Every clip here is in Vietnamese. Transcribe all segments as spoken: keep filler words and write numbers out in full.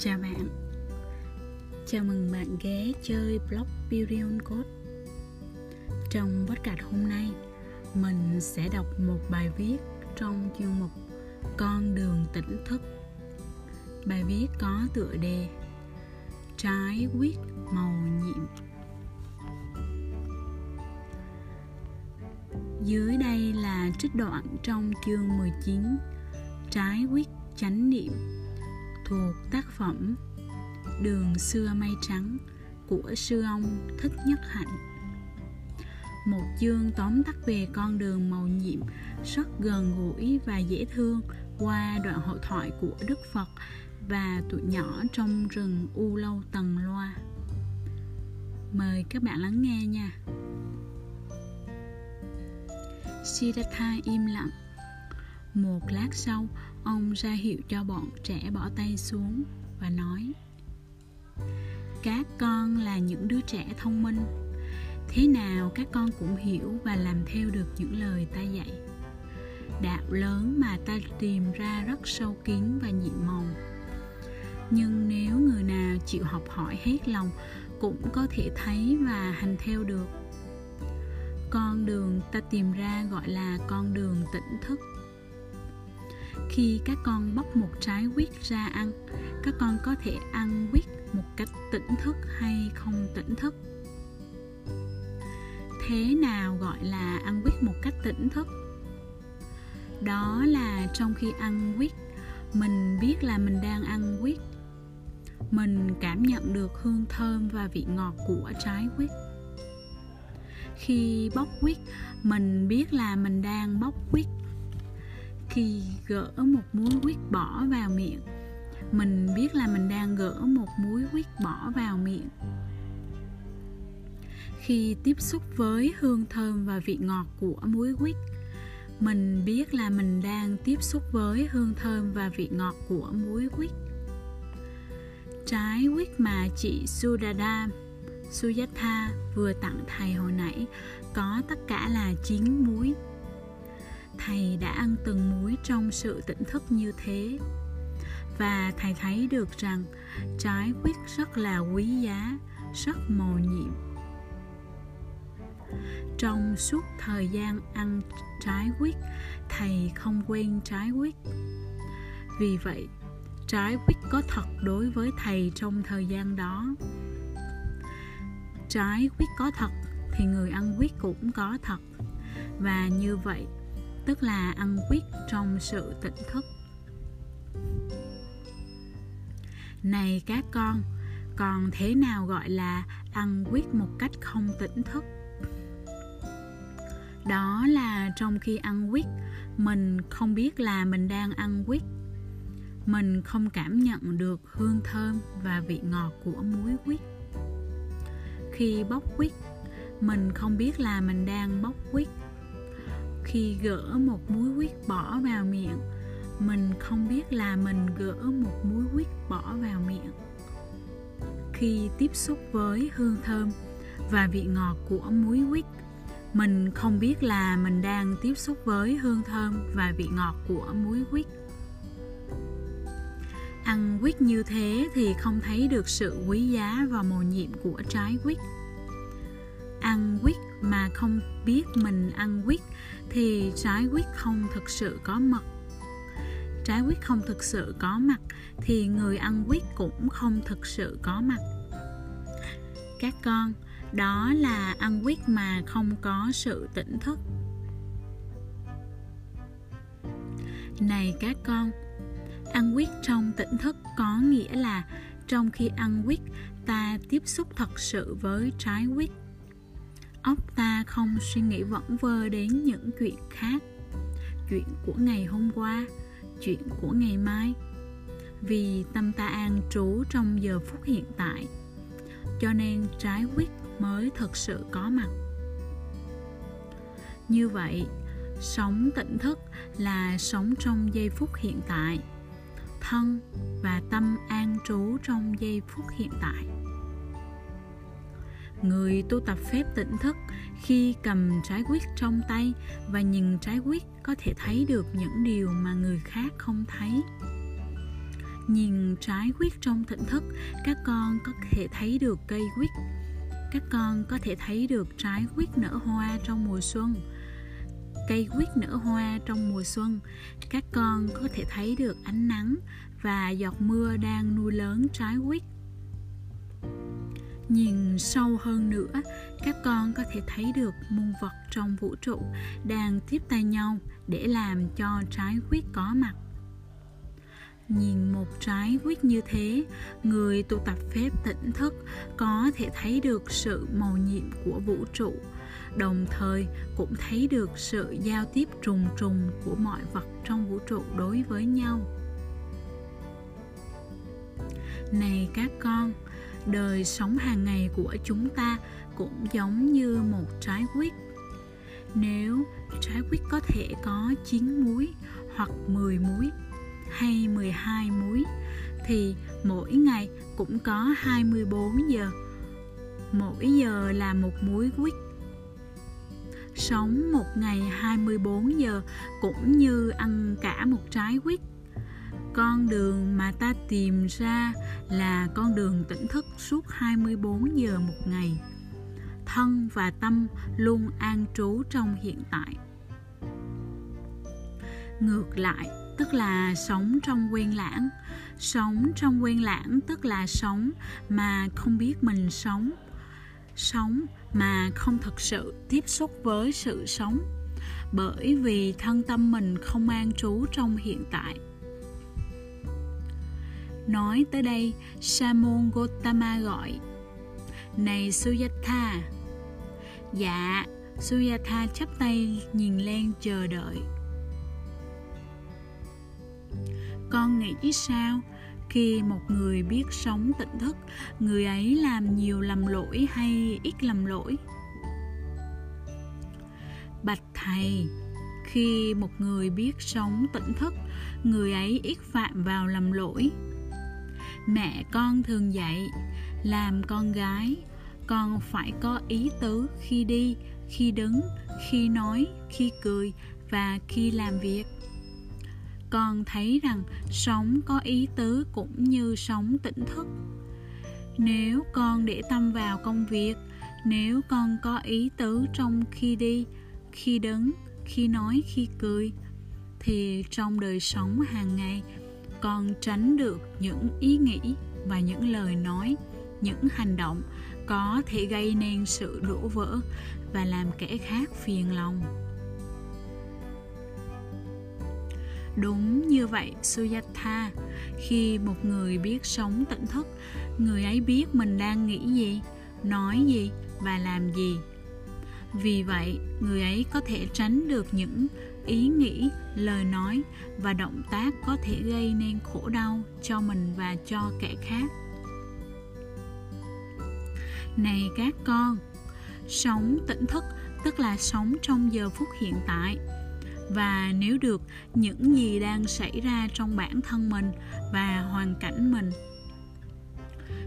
Chào bạn, chào mừng bạn ghé chơi blog PirionCode. Trong podcast hôm nay, mình sẽ đọc một bài viết trong chuyên mục Con đường tỉnh thức. Bài viết có tựa đề Trái quýt màu nhiệm. Dưới đây là trích đoạn trong chương mười chín Trái quýt chánh niệm thuộc tác phẩm Đường xưa mây trắng của sư ông Thích Nhất Hạnh. Một chương tóm tắt về con đường màu nhiệm rất gần gũi và dễ thương qua đoạn hội thoại của Đức Phật và tụi nhỏ trong rừng U Lâu Tần Loa. Mời các bạn lắng nghe nha. Siddhartha im lặng. Một lát sau, ông ra hiệu cho bọn trẻ bỏ tay xuống và nói: Các con là những đứa trẻ thông minh. Thế nào các con cũng hiểu và làm theo được những lời ta dạy. Đạo lớn mà ta tìm ra rất sâu kín và nhiệm màu. Nhưng nếu người nào chịu học hỏi hết lòng cũng có thể thấy và hành theo được. Con đường ta tìm ra gọi là con đường tỉnh thức. Khi các con bóc một trái quýt ra ăn, các con có thể ăn quýt một cách tỉnh thức hay không tỉnh thức. Thế nào gọi là ăn quýt một cách tỉnh thức? Đó là trong khi ăn quýt, mình biết là mình đang ăn quýt. Mình cảm nhận được hương thơm và vị ngọt của trái quýt. Khi bóc quýt, mình biết là mình đang bóc quýt. Khi gỡ một múi quýt bỏ vào miệng, mình biết là mình đang gỡ một múi quýt bỏ vào miệng. Khi tiếp xúc với hương thơm và vị ngọt của múi quýt, mình biết là mình đang tiếp xúc với hương thơm và vị ngọt của múi quýt. Trái quýt mà chị Sudadha, Suyatha vừa tặng thầy hồi nãy có tất cả là chín múi. Thầy đã ăn từng múi trong sự tỉnh thức như thế, và thầy thấy được rằng trái quýt rất là quý giá, rất màu nhiệm. Trong suốt thời gian ăn trái quýt, thầy không quên trái quýt. Vì vậy, trái quýt có thật đối với thầy trong thời gian đó. Trái quýt có thật thì người ăn quýt cũng có thật. Và như vậy, tức là ăn quýt trong sự tỉnh thức. Này các con, còn thế nào gọi là ăn quýt một cách không tỉnh thức? Đó là trong khi ăn quýt, mình không biết là mình đang ăn quýt. Mình không cảm nhận được hương thơm và vị ngọt của muối quýt. Khi bóc quýt, mình không biết là mình đang bóc quýt. Khi gỡ một múi quýt bỏ vào miệng, mình không biết là mình gỡ một múi quýt bỏ vào miệng. Khi tiếp xúc với hương thơm và vị ngọt của múi quýt, mình không biết là mình đang tiếp xúc với hương thơm và vị ngọt của múi quýt. Ăn quýt như thế thì không thấy được sự quý giá và mầu nhiệm của trái quýt. Ăn quýt mà không biết mình ăn quýt thì trái quýt không thực sự có mặt. Trái quýt không thực sự có mặt thì người ăn quýt cũng không thực sự có mặt. Các con, đó là ăn quýt mà không có sự tỉnh thức. Này các con, ăn quýt trong tỉnh thức có nghĩa là trong khi ăn quýt, ta tiếp xúc thật sự với trái quýt. Óc ta không suy nghĩ vẩn vơ đến những chuyện khác, chuyện của ngày hôm qua, chuyện của ngày mai, vì tâm ta an trú trong giờ phút hiện tại, cho nên trái quýt mới thực sự có mặt. Như vậy, sống tỉnh thức là sống trong giây phút hiện tại, thân và tâm an trú trong giây phút hiện tại. Người tu tập phép tỉnh thức khi cầm trái quýt trong tay và nhìn trái quýt có thể thấy được những điều mà người khác không thấy. Nhìn trái quýt trong tỉnh thức, các con có thể thấy được cây quýt. Các con có thể thấy được trái quýt nở hoa trong mùa xuân. Cây quýt nở hoa trong mùa xuân, các con có thể thấy được ánh nắng và giọt mưa đang nuôi lớn trái quýt. Nhìn sâu hơn nữa, các con có thể thấy được muôn vật trong vũ trụ đang tiếp tay nhau để làm cho trái quýt có mặt. Nhìn một trái quýt như thế, người tu tập phép tỉnh thức có thể thấy được sự màu nhiệm của vũ trụ, đồng thời cũng thấy được sự giao tiếp trùng trùng của mọi vật trong vũ trụ đối với nhau. Này các con, đời sống hàng ngày của chúng ta cũng giống như một trái quýt. Nếu trái quýt có thể có chín múi hoặc mười múi hay mười hai múi thì mỗi ngày cũng có hai mươi bốn giờ. Mỗi giờ là một múi quýt. Sống một ngày hai mươi bốn giờ cũng như ăn cả một trái quýt. Con đường mà ta tìm ra là con đường tỉnh thức suốt hai mươi bốn giờ một ngày. Thân và tâm luôn an trú trong hiện tại. Ngược lại, tức là sống trong quên lãng. Sống trong quên lãng tức là sống mà không biết mình sống. Sống mà không thực sự tiếp xúc với sự sống, bởi vì thân tâm mình không an trú trong hiện tại. Nói tới đây, Sa môn Gotama gọi: "Này Suyatha!" Dạ, Suyatha chắp tay nhìn lên chờ đợi. Con nghĩ sao khi một người biết sống tỉnh thức, người ấy làm nhiều lầm lỗi hay ít lầm lỗi? Bạch Thầy, khi một người biết sống tỉnh thức, người ấy ít phạm vào lầm lỗi. Mẹ con thường dạy, làm con gái, con phải có ý tứ khi đi, khi đứng, khi nói, khi cười và khi làm việc. Con thấy rằng sống có ý tứ cũng như sống tỉnh thức. Nếu con để tâm vào công việc, nếu con có ý tứ trong khi đi, khi đứng, khi nói, khi cười, thì trong đời sống hàng ngày, con tránh được những ý nghĩ và những lời nói, những hành động có thể gây nên sự đổ vỡ và làm kẻ khác phiền lòng. Đúng như vậy, Suyatha, khi một người biết sống tỉnh thức, người ấy biết mình đang nghĩ gì, nói gì và làm gì. Vì vậy, người ấy có thể tránh được những ý nghĩ, lời nói và động tác có thể gây nên khổ đau cho mình và cho kẻ khác. Này các con, sống tỉnh thức tức là sống trong giờ phút hiện tại. Và nếu được, những gì đang xảy ra trong bản thân mình và hoàn cảnh mình.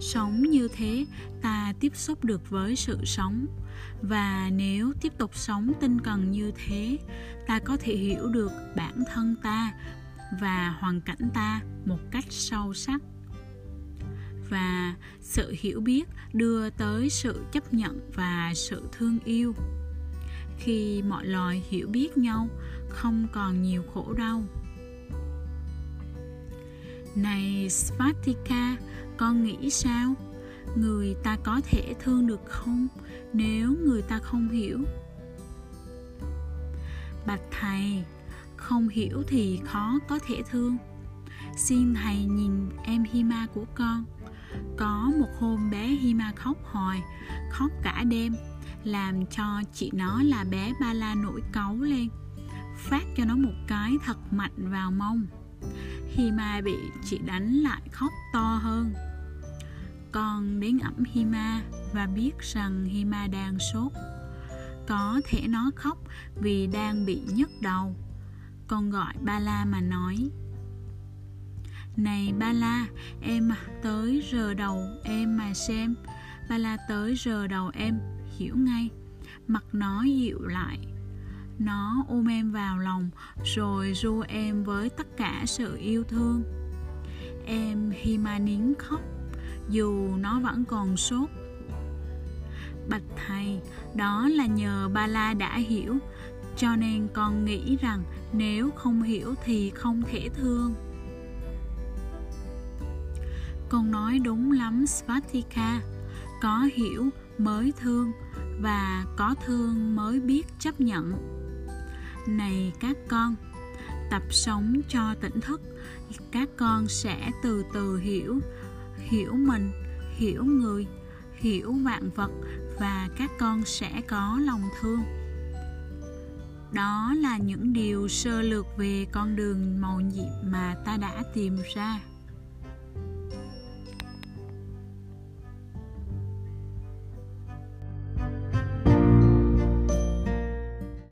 Sống như thế, ta tiếp xúc được với sự sống. Và nếu tiếp tục sống tinh cần như thế, ta có thể hiểu được bản thân ta và hoàn cảnh ta một cách sâu sắc. Và sự hiểu biết đưa tới sự chấp nhận và sự thương yêu. Khi mọi loài hiểu biết nhau, không còn nhiều khổ đau. Này Svastika, con nghĩ sao? Người ta có thể thương được không nếu người ta không hiểu? Bạch Thầy, không hiểu thì khó có thể thương. Xin Thầy nhìn em Hima của con. Có một hôm bé Hima khóc hoài, khóc cả đêm, làm cho chị nó là bé Bala nổi cáu lên, phát cho nó một cái thật mạnh vào mông. Hima bị chị đánh lại khóc to hơn. Con đến ẵm Hima và biết rằng Hima đang sốt. Có thể nó khóc vì đang bị nhức đầu. Con gọi Bala mà nói: "Này Bala, em tới rờ đầu em mà xem." Bala tới rờ đầu em, hiểu ngay, mặt nó dịu lại. Nó ôm em vào lòng rồi ru em với tất cả sự yêu thương. Em Hima nín khóc dù nó vẫn còn sốt. Bạch thầy, đó là nhờ Bala đã hiểu, cho nên con nghĩ rằng nếu không hiểu thì không thể thương. Con nói đúng lắm Svastika, có hiểu mới thương và có thương mới biết chấp nhận. Này các con, tập sống cho tỉnh thức, các con sẽ từ từ hiểu, hiểu mình, hiểu người, hiểu vạn vật và các con sẽ có lòng thương. Đó là những điều sơ lược về con đường màu nhiệm mà ta đã tìm ra.